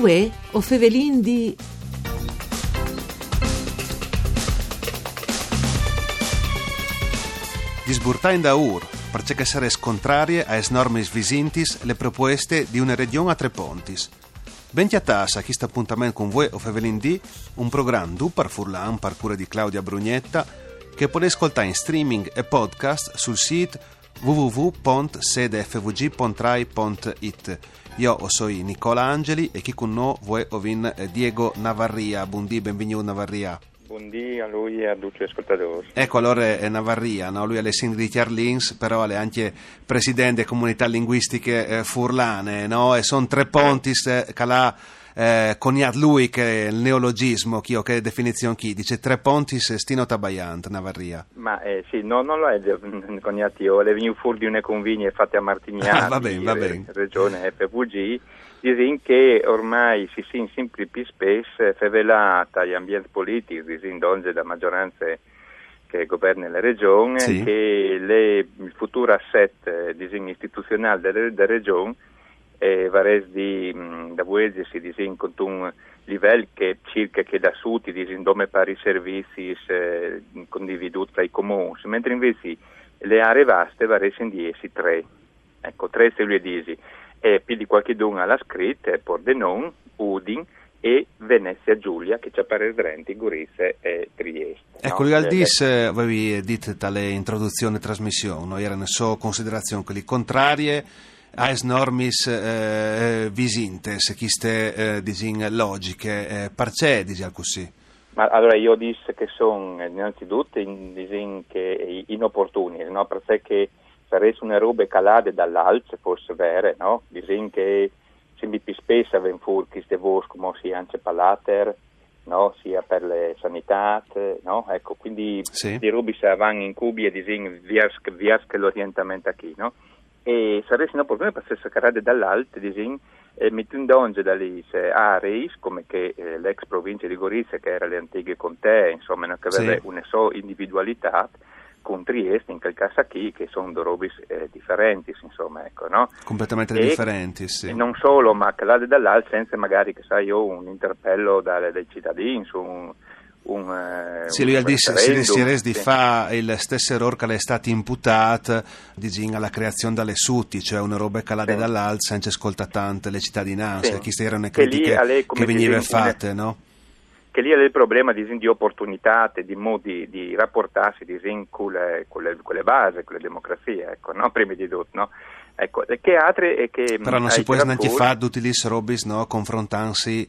VUÊ o FEVELIN di... Disburtain da ur, perché sares contrarie a es normis visintis le proposte di una regione a Tre Pontis. Bentiatas a chi sta appuntamento con VUÊ o FEVELIN di, un programma du par Furlan, par cura di Claudia Brugnetta, che potete ascoltare in streaming e podcast sul sito www.sedefvg.rai.it. Io sono Nicola Angeli e chi con noi vuoi ovin Diego Navarria. Buondì, benvenuto Navarria. Buondì a lui e a tutti gli ascoltatori. Ecco, allora è Navarria, no? Lui è sindaco di Tiarlinz, però è anche presidente Comunità Linguistiche Furlane, no? E sono Tre Pontis che l'ha coniat lui, che il neologismo, che definizione chi dice Tre Pontis Stino Tabaiant, Navarria. Ma sì, no, non lo è coniat io, le venu fuori di una convegna fatta a Martignano, va bene. Regione FVG, disin che ormai si sin sempre più spesso fevelata gli ambienti politici, disin donge da maggioranze che governa la regione, sì. Che il futuro asset istituzionale della regione vares di da Gorizia si disin con un livello che circa che da sud disin dome pari servizi condividuti tra i comuni, mentre invece le aree vaste varessin di essi tre. Ecco, tre se lui disi e più di qualche don alla scritta Pordenone, Udine e Venezia Giulia che ci appare Trento, Gorizia e Trieste. Ecco, no? Al dis avevi detto tale introduzione e trasmissione, no? Erano solo considerazioni quelli contrarie AES normis visintes, chiste disin logiche, parce disi al così. Ma allora io disse che sono innanzitutto disin che inopportuni, no? Perché saresti una roba calate dall'alto, forse vere, no? Disin che sembri più spesso avven fur queste voci come si anche palater, no? Sia per le sanità, no? Ecco, quindi sì. Di robi se avanti in cubi e disin viasche l'orientamento a chi, no? E sarebbe un'opportunità per essere carate dall'alto e mettendonge dalle aree come che l'ex provincia di Gorizia che era le antiche contee insomma non che aveva sì. Una sola individualità con Trieste in quel caso qui che sono due robis differenti insomma ecco no completamente e differenti sì. Non solo ma calate dall'alto senza magari che sai io un interpello dai cittadini su sì, lui ha detto si di fa il stesso errore che le è stato imputato alla creazione dalle sutti, cioè una roba calata sì. Dall'alto senza ascoltare tante le cittadinanze, sì. Queste erano le critiche che venivano fatte, no? Che lì è il problema di opportunità, di modi di rapportarsi con le basi, con le democrazie, ecco, no? Prima di tutto, no? Ecco, che altre e che però non si può neanche fare tutti gli robis, no? Confrontarsi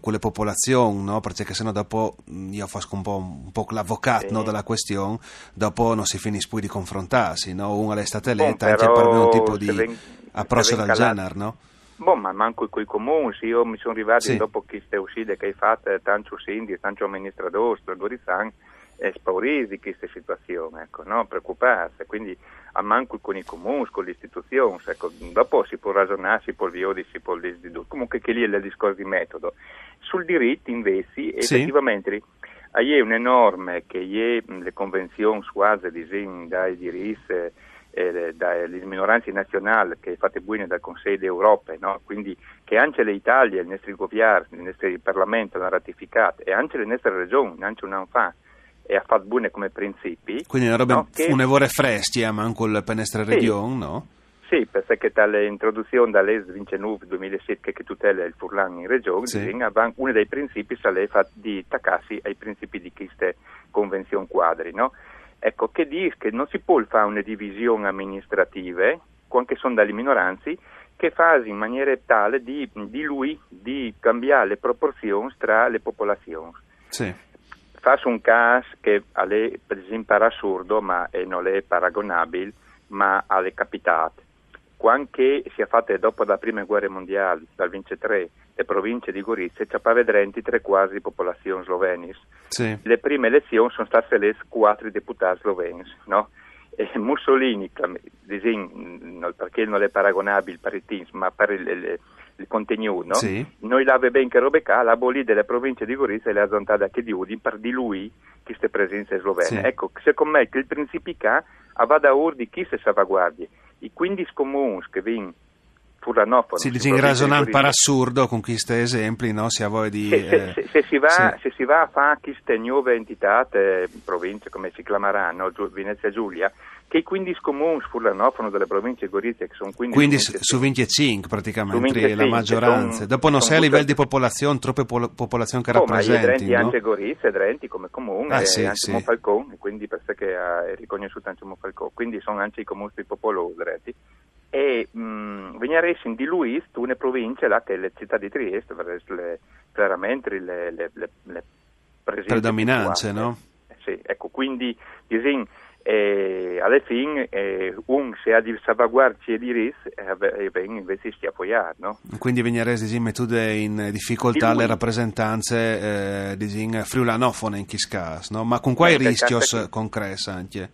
con le popolazioni, no? Perché sennò dopo io faccio un po' l'avvocato, sì. No? Della questione, dopo non si finisce più di confrontarsi, no? Una è stata eletta anche per me un tipo di approccio del genere, no? Boh, ma manco coi comuni, sì, io mi sono arrivato sì. Dopo queste uscite che hai fatto tanto sindaco, tanto amministratore, gorizan e spaurisi questa situazione, ecco, no? Preoccuparsi, quindi a manco con i comuni, con le istituzioni, ecco, dopo si può ragionare, si può viodire, si può disdire, comunque che lì è il discorso di metodo. Sul diritto invece, effettivamente, sì. È un'enorme che è le convenzioni suase disegni dai diritti dalle minoranze nazionali che fate buone dal Consiglio d'Europa, no? Quindi che anche l'Italia, il nostro governo, il nostro Parlamento l'ha ratificato e anche le nostre regioni, anche un anno fa, e ha fatto buone come principi. Quindi una roba no? Funevore freschi, ma anche il penestre sì. Region, no? Sì, perché tale introduzione dalle 2007 che tutela il Furlan in regione, sì. Uno dei principi sarebbe di taccarsi ai principi di queste convenzioni quadri, no? Ecco, che dice che non si può fare una divisione amministrativa, anche sono dalle minoranze, che fa in maniera tale di cambiare le proporzioni tra le popolazioni. Sì. Faccio un caso che sembra assurdo, ma non è paragonabile, ma è capitato. Quando si è fatta dopo la prima guerra mondiale, dal 1923, le province di Gorizia, ci vedrenti tre quasi di popolazione slovena. Sì. Le prime elezioni sono state le quattro deputati sloveni, no? E Mussolini, perché non è paragonabile per il team, ma per il contenuto, no? Sì. Noi l'ave ben che robe ca, l'abolì delle province di Gorizia e le azontate anche di Udine per di lui queste presenze slovene. Sì. Ecco, secondo me che il principio ca va da urdi chi se salvaguardie. I 15 comuni che vengono furlanofono. Si dice in rasonan par assurdo con questi esempi, no? Si ha voglia di... Se si va a fare queste nuove entità, province come si chiameranno, Venezia Giulia, che i 15 comuni furlanofono delle province di Gorizia, che sono 15 su 25 praticamente, 25, la maggioranza. Dopo non sei a livello di popolazione, troppe popolazione che rappresenti, no? Anche Gorizia, Trento come comune, anche Monfalcone, quindi per sé che è riconosciuta anche Monfalcone, quindi sono anche i comuni più popolosi, e venire in di Luis, una provincia, là, che è la città di Trieste, chiaramente le predominanze, no? Sì, ecco, quindi disin alla fine se ha di salvaguardarci e di ris invece si appoggia, no? Quindi veniresi mette in difficoltà le rappresentanze disin friulanofone in Chiscas, no? Ma con quali rischio concreti anche?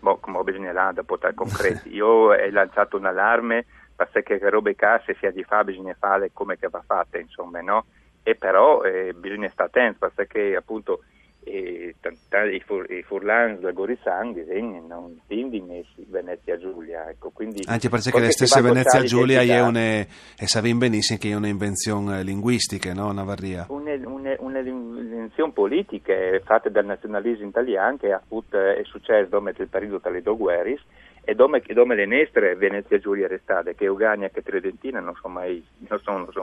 Come bisognerà da portare concreti. Io ho lanciato un allarme perché che robe casse sia di fa bisogna fare come che va fatta, insomma, no? E però bisogna stare attenti perché appunto i furlans da Gorizia non tindi Venezia Giulia, ecco, quindi anche perché le stesse Venezia Giulia e sappiamo benissimo che è un'invenzione linguistica, no, Navarria? Un'invenzione politica fatta dal nazionalismo italiano che ha avuto successo durante il periodo tra le due guerre e dove le nestre Venezia Giulia restate, che Ugania che Tridentina non sono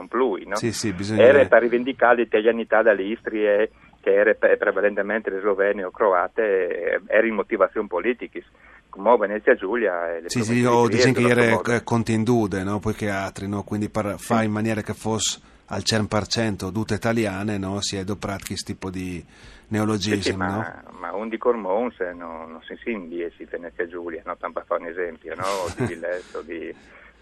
più, no? Sì, bisogna... Era per rivendicare l'italianità dall'Istria che era prevalentemente slovene o croate, era in motivazione politica. Come Venezia Giulia... Sì, o diciamo che era contindude, no? Poiché altri, no? Quindi fa in maniera che fosse al 100% tutte italiane, no? Si è adoprato questo tipo di neologismo, sì, no? Ma un di Cormons non si sindi si Venezia Giulia, no? Tanto per fare un esempio, no? O di Letto,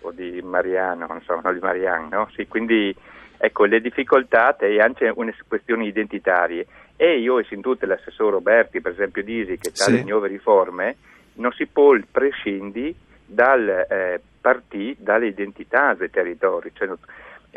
o di Mariano, non so, no? Di Mariano, no? Sì, quindi... Ecco, le difficoltà e anche una questioni identitarie. E io e sin tutte l'assessore Roberti, per esempio, dice che tali nuove riforme non si può prescindere dal partito, dall'identità dei territori. Cioè,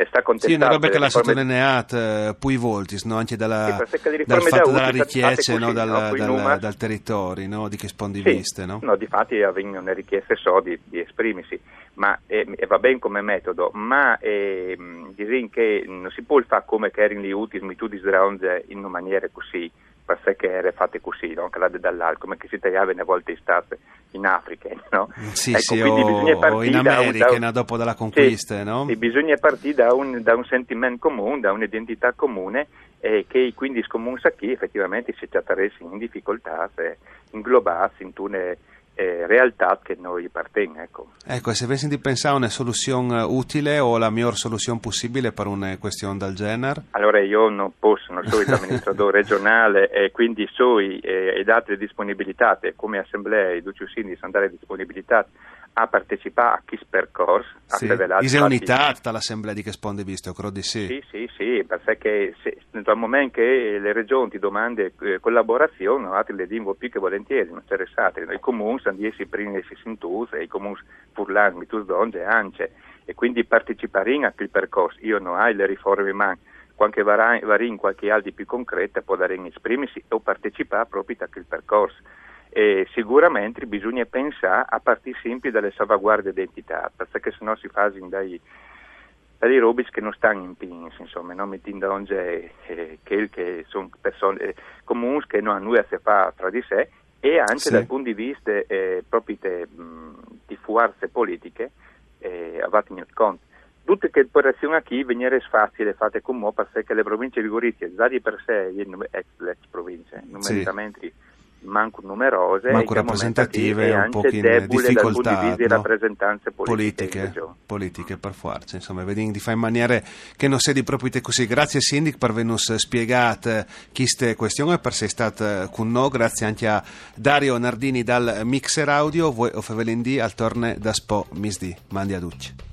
sta sì, una roba che l'ha sottolineata poi voltis, no? Anche dal fatto dalla richiesta, no? Dal territorio, no? Di che spondiviste, sì, no? No, di fatti avvengono le richieste di esprimersi, ma va bene come metodo, ma disin che non si può fare come che erano gli utismi tutti sdronze in una maniera così, per sé che era fatte così, no? Che l'ade dall'alto, come che si tagliava una volta in state in Africa, no? Sì, ecco, sì, o in America, dopo dalla conquista, sì, no? Sì, bisogna partire da un sentimento comune, da un'identità comune, che quindi scomunsa chi effettivamente si tratteresse in difficoltà, se inglobarsi in tune realtà che noi partenga, ecco. Ecco, e se avessi di pensare a una soluzione utile o la miglior soluzione possibile per una questione del genere? Allora io non posso, non sono l'amministratore regionale e quindi sono date disponibilità, come assemblea e duciusini sono date disponibilità a partecipare a questo percorso. Sì, è unità l'assemblea di che sponde visto, credo di sì. Sì, perché dal momento che le regioni ti domandano collaborazione, altri le dicono più che volentieri, non interessati, i comuni sono 10 primi e si sentono, e i comuni furlani, mitus donge, ance, e quindi partecipare a quel percorso. Io non ho le riforme, ma qualche varin, qualche altro più concreta può dare in esprimersi o partecipare proprio a quel percorso. E sicuramente bisogna pensare a partire sempre dalle salvaguardie d'identità, perché sennò si fa dai robis che non stanno in pins, insomma, non mettendo in che sono persone comuni che non hanno nulla a che fare tra di sé e anche dal punto di vista proprio di forze politiche a conto. Tutte che operazioni a chi venire facile fatte con mo perché le province di Gorizia già di per sé le province numericamente manco numerose, manco rappresentative e un po' in difficoltà, di rappresentanze politiche per forza, insomma, vedi di fare in maniera che non sia di proprio così. Grazie Sindic per averci spiegato queste questioni e per essere stato con noi. Grazie anche a Dario Nardini dal Mixer Audio. VUÊ o FEVELIN al torne da Spo Misdi. Mandi a Ducci.